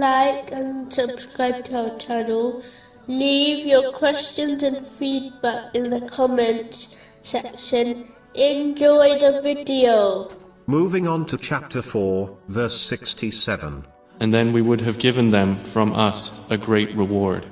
like and subscribe to our channel. Leave your questions and feedback in the comments section. Enjoy the video. Moving on to chapter 4, verse 67. And then we would have given them from us a great reward.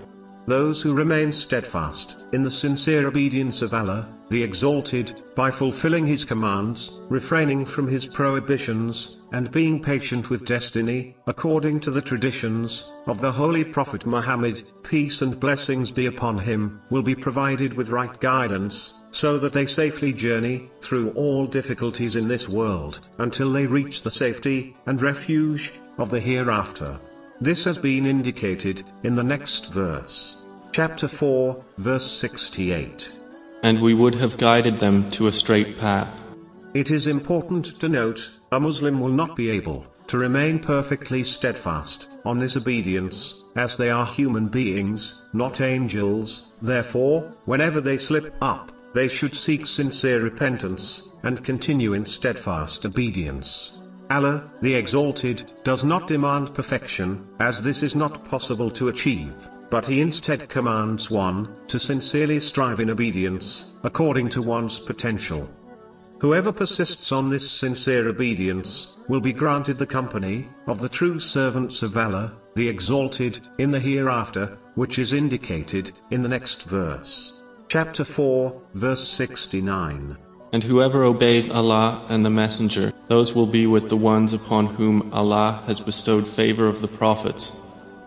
Those who remain steadfast in the sincere obedience of Allah, the Exalted, by fulfilling His commands, refraining from His prohibitions, and being patient with destiny, according to the traditions of the Holy Prophet Muhammad, peace and blessings be upon him, will be provided with right guidance, so that they safely journey through all difficulties in this world, until they reach the safety and refuge of the hereafter. This has been indicated in the next verse. Chapter 4, verse 68. And we would have guided them to a straight path. It is important to note, a Muslim will not be able to remain perfectly steadfast on this obedience, as they are human beings, not angels. Therefore, whenever they slip up, they should seek sincere repentance and continue in steadfast obedience. Allah, the Exalted, does not demand perfection, as this is not possible to achieve, but He instead commands one to sincerely strive in obedience, according to one's potential. Whoever persists on this sincere obedience will be granted the company of the true servants of Allah, the Exalted, in the hereafter, which is indicated in the next verse. Chapter 4, verse 69. And whoever obeys Allah and the Messenger, those will be with the ones upon whom Allah has bestowed favor of the prophets,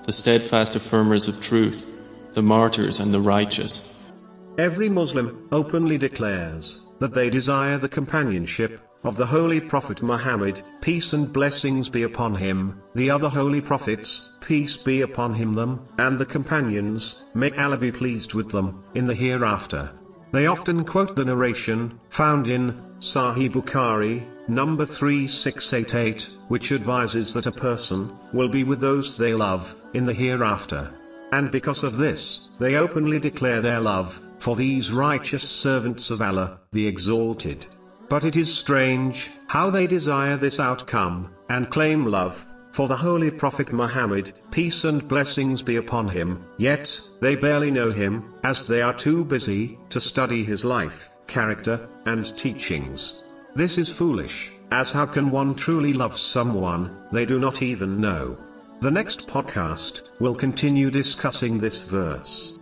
the steadfast affirmers of truth, the martyrs and the righteous. Every Muslim openly declares that they desire the companionship of the Holy Prophet Muhammad, peace and blessings be upon him, the other Holy Prophets, peace be upon them, and the companions, may Allah be pleased with them, in the hereafter. They often quote the narration found in Sahih Bukhari, number 3688, which advises that a person will be with those they love in the hereafter. And because of this, they openly declare their love for these righteous servants of Allah, the Exalted. But it is strange how they desire this outcome and claim love for the Holy Prophet Muhammad, peace and blessings be upon him, yet they barely know him, as they are too busy to study his life, character, and teachings. This is foolish, as how can one truly love someone they do not even know? The next podcast will continue discussing this verse.